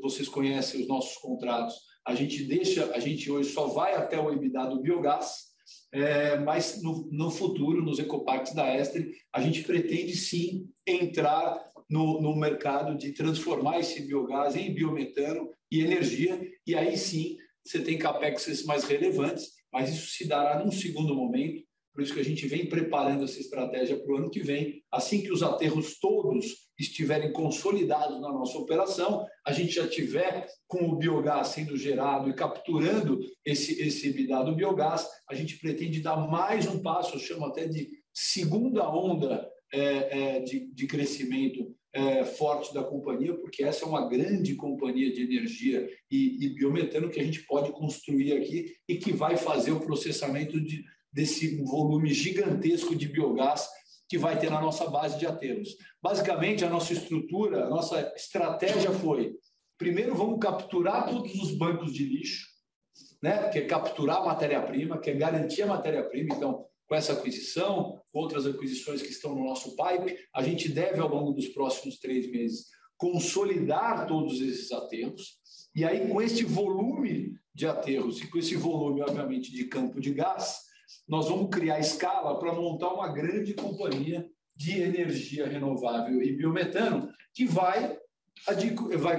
vocês conhecem os nossos contratos, a gente hoje só vai até o EBITDA do biogás, mas no futuro, nos ecoparques da Estre, a gente pretende sim entrar no mercado de transformar esse biogás em biometano e energia, e aí sim você tem CAPEX mais relevantes, mas isso se dará num segundo momento, Por isso que a gente vem preparando essa estratégia para o ano que vem. Assim que os aterros todos estiverem consolidados na nossa operação, a gente já tiver com o biogás sendo gerado e capturando esse EBITDA do biogás, a gente pretende dar mais um passo, eu chamo até de segunda onda de crescimento forte da companhia, porque essa é uma grande companhia de energia e biometano que a gente pode construir aqui e que vai fazer o processamento desse volume gigantesco de biogás que vai ter na nossa base de aterros. Basicamente, a nossa estrutura, a nossa estratégia foi, primeiro vamos capturar todos os bancos de lixo, né? Que é capturar a matéria-prima, que é garantir a matéria-prima, então, com essa aquisição, outras aquisições que estão no nosso pipe, a gente deve, ao longo dos próximos 3 meses, consolidar todos esses aterros, e aí, com esse volume de aterros e com esse volume, obviamente, de campo de gás, nós vamos criar escala para montar uma grande companhia de energia renovável e biometano que vai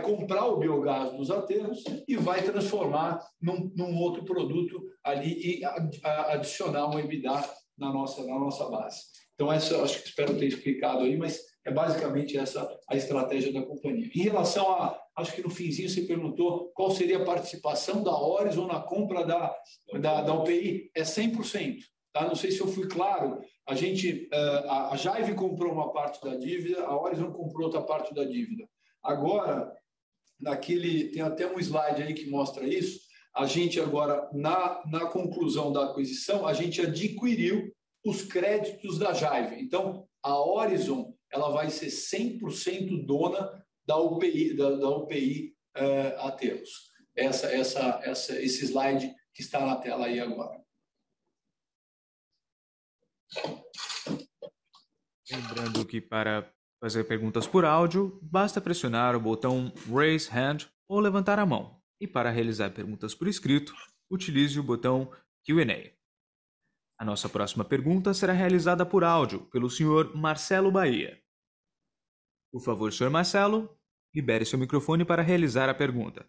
comprar o biogás dos aterros e vai transformar num outro produto ali e adicionar um EBITDA na nossa base. Então, essa, acho que espero ter explicado aí, mas é basicamente essa a estratégia da companhia. Em relação a, acho que no finzinho você perguntou qual seria a participação da Orizon na compra da UPI, é 100%. Tá? Não sei se eu fui claro, a Jive comprou uma parte da dívida, a Orizon comprou outra parte da dívida. Agora, tem até um slide aí que mostra isso, a gente agora, na conclusão da aquisição, a gente adquiriu os créditos da Jive. Então, a Orizon ela vai ser 100% dona da UPI, da UPI Aterros. Esse slide que está na tela aí agora. Lembrando que para fazer perguntas por áudio, basta pressionar o botão Raise Hand ou levantar a mão. E para realizar perguntas por escrito, utilize o botão Q&A. A nossa próxima pergunta será realizada por áudio pelo senhor Marcelo Bahia. Por favor, senhor Marcelo, libere seu microfone para realizar a pergunta.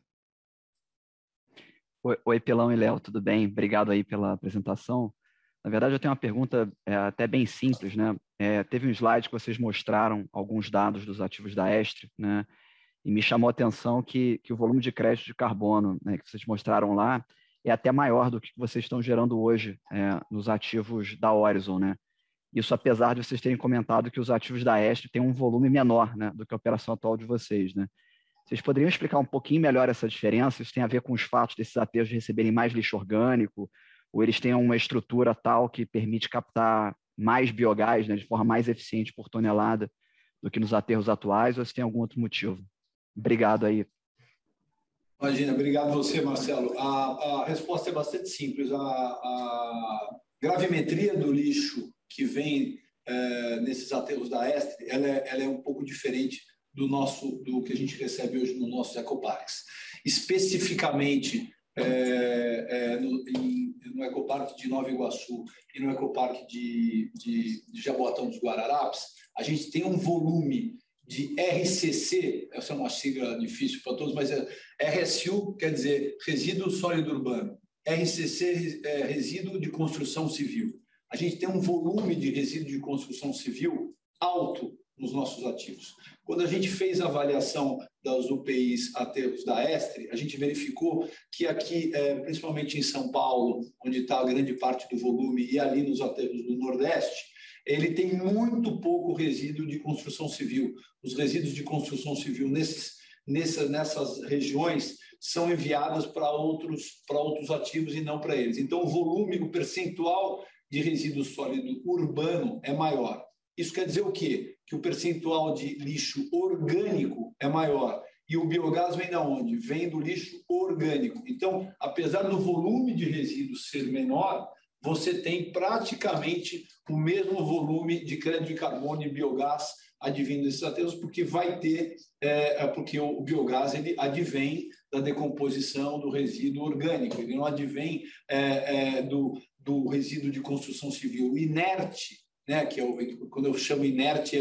Oi, Pilão e Léo, tudo bem? Obrigado aí pela apresentação. Na verdade, eu tenho uma pergunta até bem simples, né? Teve um slide que vocês mostraram alguns dados dos ativos da Estre, né? E me chamou a atenção que o volume de crédito de carbono, né, que vocês mostraram lá é até maior do que vocês estão gerando hoje nos ativos da Orizon, né? Isso apesar de vocês terem comentado que os ativos da Estre têm um volume menor, né, do que a operação atual de vocês, né? Vocês poderiam explicar um pouquinho melhor essa diferença? Isso tem a ver com os fatos desses aterros receberem mais lixo orgânico ou eles têm uma estrutura tal que permite captar mais biogás, né, de forma mais eficiente por tonelada do que nos aterros atuais, ou se tem algum outro motivo? Obrigado aí. Imagina, obrigado você, Marcelo. A resposta é bastante simples. A gravimetria do lixo que vem nesses aterros da Estre, ela é um pouco diferente do que a gente recebe hoje no nosso ecoparques. Especificamente no ecoparque de Nova Iguaçu e no ecoparque de Jaboatão dos Guararapes, a gente tem um volume de RCC, essa é uma sigla difícil para todos, mas RSU quer dizer resíduo sólido urbano, RCC é resíduo de construção civil. A gente tem um volume de resíduo de construção civil alto nos nossos ativos. Quando a gente fez a avaliação das UPIs aterros da Estre, a gente verificou que aqui, principalmente em São Paulo, onde está a grande parte do volume, e ali nos aterros do Nordeste, ele tem muito pouco resíduo de construção civil. Os resíduos de construção civil nessas regiões são enviados para outros ativos e não para eles. Então, o volume, o percentual de resíduo sólido urbano é maior. Isso quer dizer o quê? Que o percentual de lixo orgânico é maior. E o biogás vem de onde? Vem do lixo orgânico. Então, apesar do volume de resíduos ser menor, você tem praticamente o mesmo volume de crédito de carbono e biogás advindo desses aterros, porque porque o biogás ele advém da decomposição do resíduo orgânico, ele não advém do resíduo de construção civil inerte, né? Que quando eu chamo inerte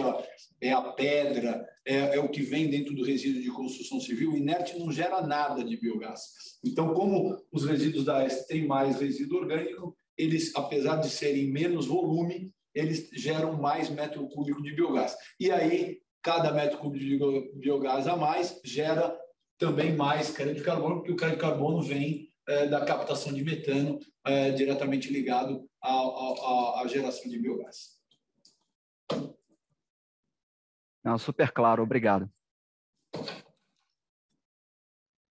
é a pedra, é o que vem dentro do resíduo de construção civil. O inerte não gera nada de biogás. Então, como os resíduos da Estre têm mais resíduo orgânico, eles, apesar de serem menos volume, eles geram mais metro cúbico de biogás. E aí, cada metro cúbico de biogás a mais gera também mais crédito de carbono, porque o crédito de carbono vem da captação de metano, diretamente ligado à geração de biogás. Não, super claro, obrigado.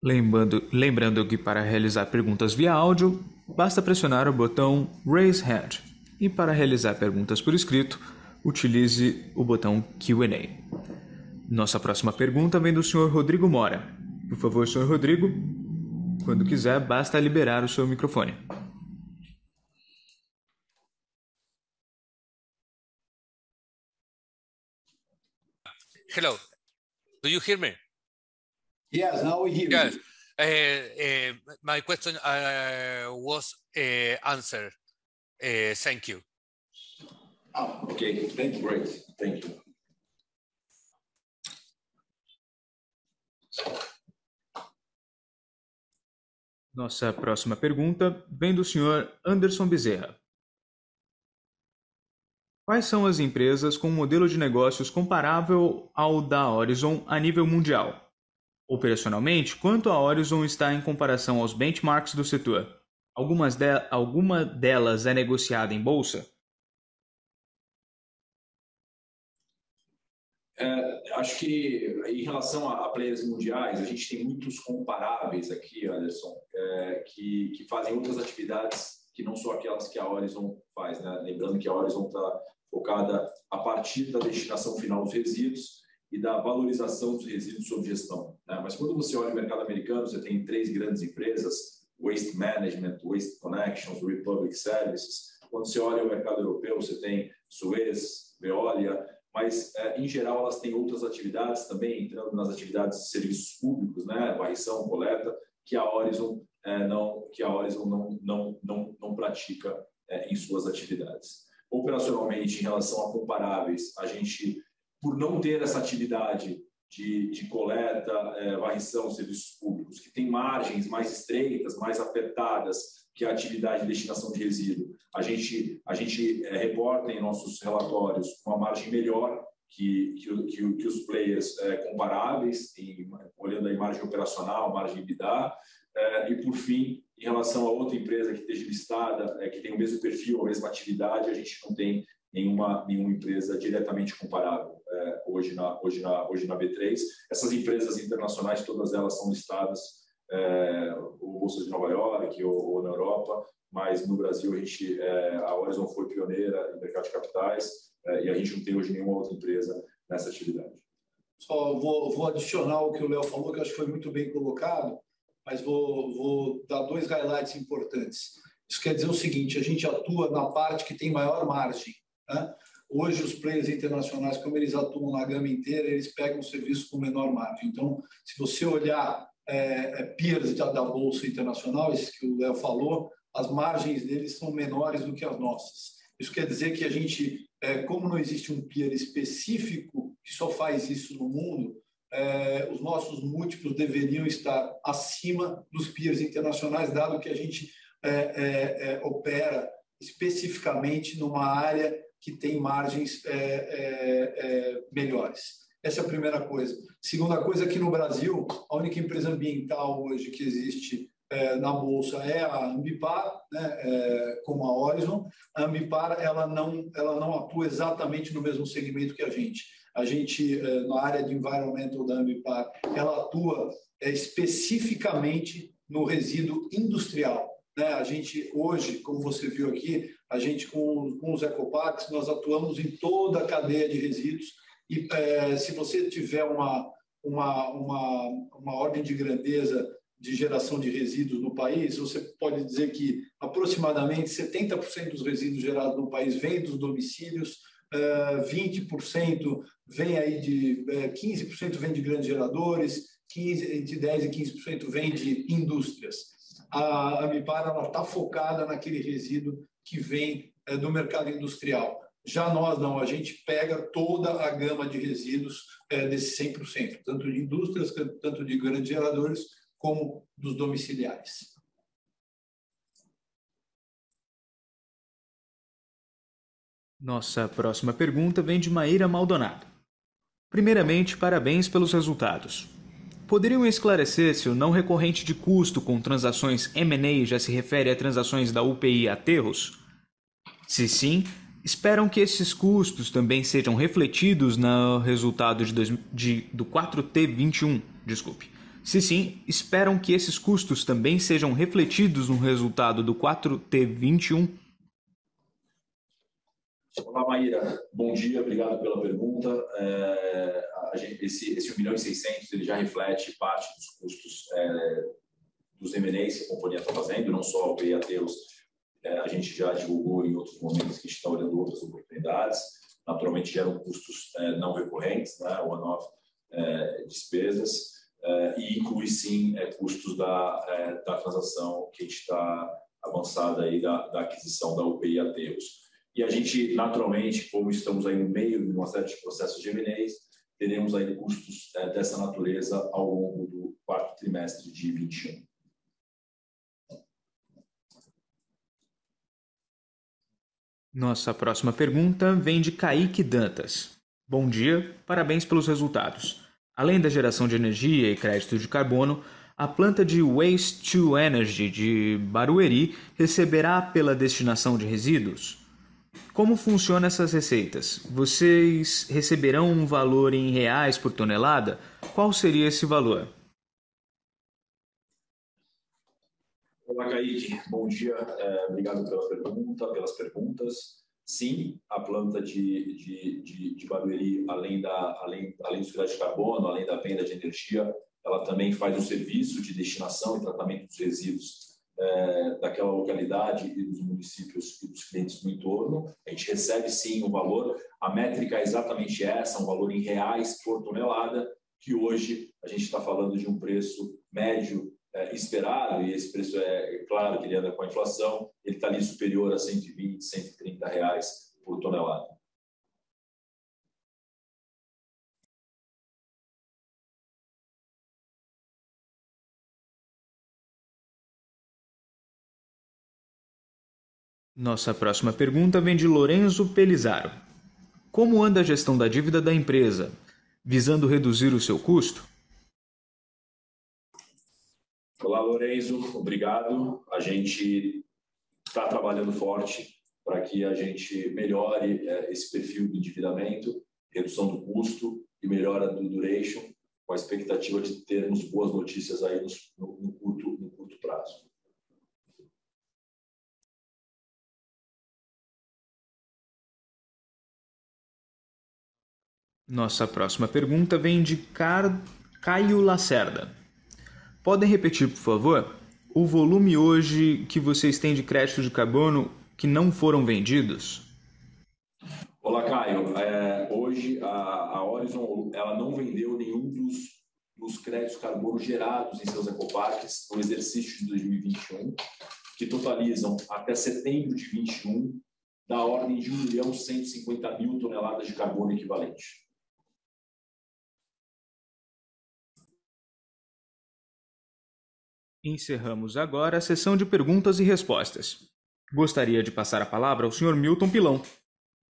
Lembrando que para realizar perguntas via áudio, basta pressionar o botão Raise Hand. E para realizar perguntas por escrito, utilize o botão Q&A. Nossa próxima pergunta vem do senhor Rodrigo Mora. Por favor, senhor Rodrigo, quando quiser, basta liberar o seu microfone. Hello, do you hear me? Yes, now we hear you. Yes. My question was answered. Thank you. Oh, okay. Thank you. Great. Thank you. Nossa próxima pergunta vem do senhor Anderson Bezerra. Quais são as empresas com um modelo de negócios comparável ao da Orizon a nível mundial? Operacionalmente, quanto a Orizon está em comparação aos benchmarks do setor? Alguma delas é negociada em bolsa? Acho que, em relação a players mundiais, a gente tem muitos comparáveis aqui, Anderson, que fazem outras atividades que não são aquelas que a Orizon faz, né? Lembrando que a Orizon está focada a partir da destinação final dos resíduos e da valorização dos resíduos sob gestão, né? Mas quando você olha o mercado americano, você tem três grandes empresas, Waste Management, Waste Connections, Republic Services. Quando você olha o mercado europeu, você tem Suez, Veolia, mas, em geral, elas têm outras atividades também, entrando nas atividades de serviços públicos, né? Varrição, coleta, que a Orizon não pratica em suas atividades. Operacionalmente, em relação a comparáveis, a gente... Por não ter essa atividade de coleta, varrição, serviços públicos, que tem margens mais estreitas, mais apertadas que a atividade de destinação de resíduo, a gente reporta em nossos relatórios uma margem melhor que os players comparáveis, olhando a margem operacional, margem EBITDA, e, por fim, em relação a outra empresa que esteja listada, que tem o mesmo perfil, a mesma atividade, a gente não tem nenhuma empresa diretamente comparável hoje na B3. Essas empresas internacionais, todas elas são listadas ou bolsa de Nova York ou na Europa, mas no Brasil a Orizon foi pioneira no mercado de capitais e a gente não tem hoje nenhuma outra empresa nessa atividade. Só vou adicionar o que o Léo falou, que acho que foi muito bem colocado, mas vou dar dois highlights importantes. Isso quer dizer o seguinte: a gente atua na parte que tem maior margem. Hoje, os players internacionais, como eles atuam na gama inteira, eles pegam o serviço com menor margem. Então, se você olhar peers da Bolsa Internacional, isso que o Léo falou, as margens deles são menores do que as nossas. Isso quer dizer que a gente, como não existe um peer específico que só faz isso no mundo, os nossos múltiplos deveriam estar acima dos peers internacionais, dado que a gente opera especificamente numa área que tem margens melhores. Essa é a primeira coisa. Segunda coisa é que no Brasil, a única empresa ambiental hoje que existe na Bolsa é a Ambipar, né, como a Orizon. A Ambipar ela não atua exatamente no mesmo segmento que a gente. A gente, na área de environmental da Ambipar, ela atua especificamente no resíduo industrial. A gente hoje, como você viu aqui, a gente com os ecoparques, nós atuamos em toda a cadeia de resíduos e se você tiver uma ordem de grandeza de geração de resíduos no país, você pode dizer que aproximadamente 70% dos resíduos gerados no país vêm dos domicílios, 20% vem aí de 15% vem de grandes geradores, 10% e 15% vem de indústrias. A Ambipar está focada naquele resíduo que vem do mercado industrial. Já nós não, a gente pega toda a gama de resíduos desse 100%, tanto de indústrias, tanto de grandes geradores, como dos domiciliares. Nossa próxima pergunta vem de Maíra Maldonado. Primeiramente, parabéns pelos resultados. Poderiam esclarecer se o não recorrente de custo com transações M&A já se refere a transações da UPI Aterros? Se sim, esperam que esses custos também sejam refletidos no resultado do 4T21, desculpe. Se sim, esperam que esses custos também sejam refletidos no resultado do 4T21? Olá, Maíra. Bom dia, obrigado pela pergunta. Esse 1 milhão e 600 ele já reflete parte dos custos dos M&As que a companhia está fazendo, não só o UPI Aterros. A gente já divulgou em outros momentos que a gente está olhando outras oportunidades. Naturalmente, geram custos não recorrentes, né? One-off despesas. E inclui, sim, custos da transação que a gente está avançada aí da aquisição da UPI Aterros. E a gente, naturalmente, como estamos aí no meio de uma série de processos de M&As, teremos aí custos dessa natureza ao longo do quarto trimestre de 2021. Nossa próxima pergunta vem de Kaique Dantas. Bom dia, parabéns pelos resultados. Além da geração de energia e crédito de carbono, a planta de Waste to Energy de Barueri receberá pela destinação de resíduos? Como funcionam essas receitas? Vocês receberão um valor em reais por tonelada? Qual seria esse valor? Olá, Kaique. Bom dia. Obrigado pela pergunta, pelas perguntas. Sim, a planta de Barueri, além do crédito de carbono, além da venda de energia, ela também faz um serviço de destinação e tratamento dos resíduos daquela localidade e dos municípios e dos clientes no entorno. A gente recebe, sim, o valor. A métrica é exatamente essa, um valor em reais por tonelada, que hoje a gente está falando de um preço médio esperado, e esse preço é claro que ele anda com a inflação, ele está ali superior a 120, 130 reais por tonelada. Nossa próxima pergunta vem de Lorenzo Pelizaro. Como anda a gestão da dívida da empresa, visando reduzir o seu custo? Olá, Lorenzo. Obrigado. A gente está trabalhando forte para que a gente melhore esse perfil do endividamento, redução do custo e melhora do duration, com a expectativa de termos boas notícias aí no curto prazo. Nossa próxima pergunta vem de Caio Lacerda. Podem repetir, por favor, o volume hoje que vocês têm de crédito de carbono que não foram vendidos? Olá, Caio. Hoje a Orizon ela não vendeu nenhum dos créditos de carbono gerados em seus ecoparques no exercício de 2021, que totalizam até setembro de 2021 da ordem de 1.150.000 toneladas de carbono equivalente. Encerramos agora a sessão de perguntas e respostas. Gostaria de passar a palavra ao Sr. Milton Pilão,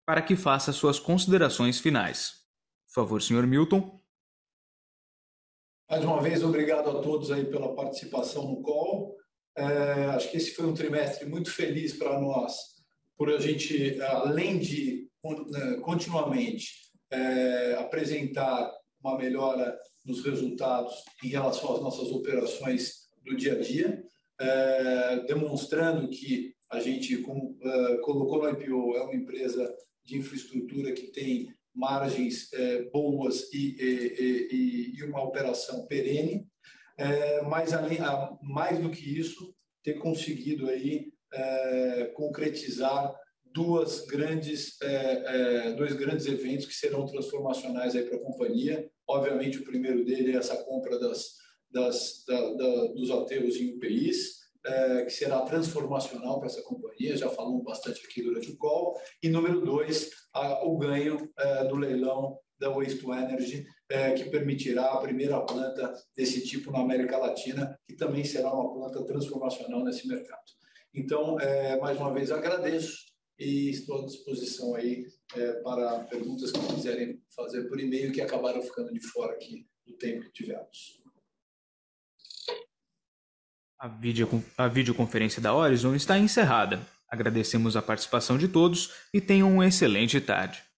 para que faça suas considerações finais. Por favor, Sr. Milton. Mais uma vez, obrigado a todos aí pela participação no call. Acho que esse foi um trimestre muito feliz para nós, por a gente, além de continuamente apresentar uma melhora nos resultados em relação às nossas operações do dia a dia, demonstrando que a gente, como colocou no IPO, é uma empresa de infraestrutura que tem margens boas e uma operação perene, mas mais do que isso, ter conseguido aí concretizar dois grandes eventos que serão transformacionais aí para a companhia. Obviamente, o primeiro dele é essa compra dos aterros em UPIs, que será transformacional para essa companhia, já falamos bastante aqui durante o call. E número 2, o ganho do leilão da Waste to Energy, que permitirá a primeira planta desse tipo na América Latina, que também será uma planta transformacional nesse mercado. Então, mais uma vez agradeço e estou à disposição aí para perguntas que quiserem fazer por e-mail que acabaram ficando de fora aqui do tempo que tivemos. A videoconferência da Orizon está encerrada. Agradecemos a participação de todos e tenham uma excelente tarde.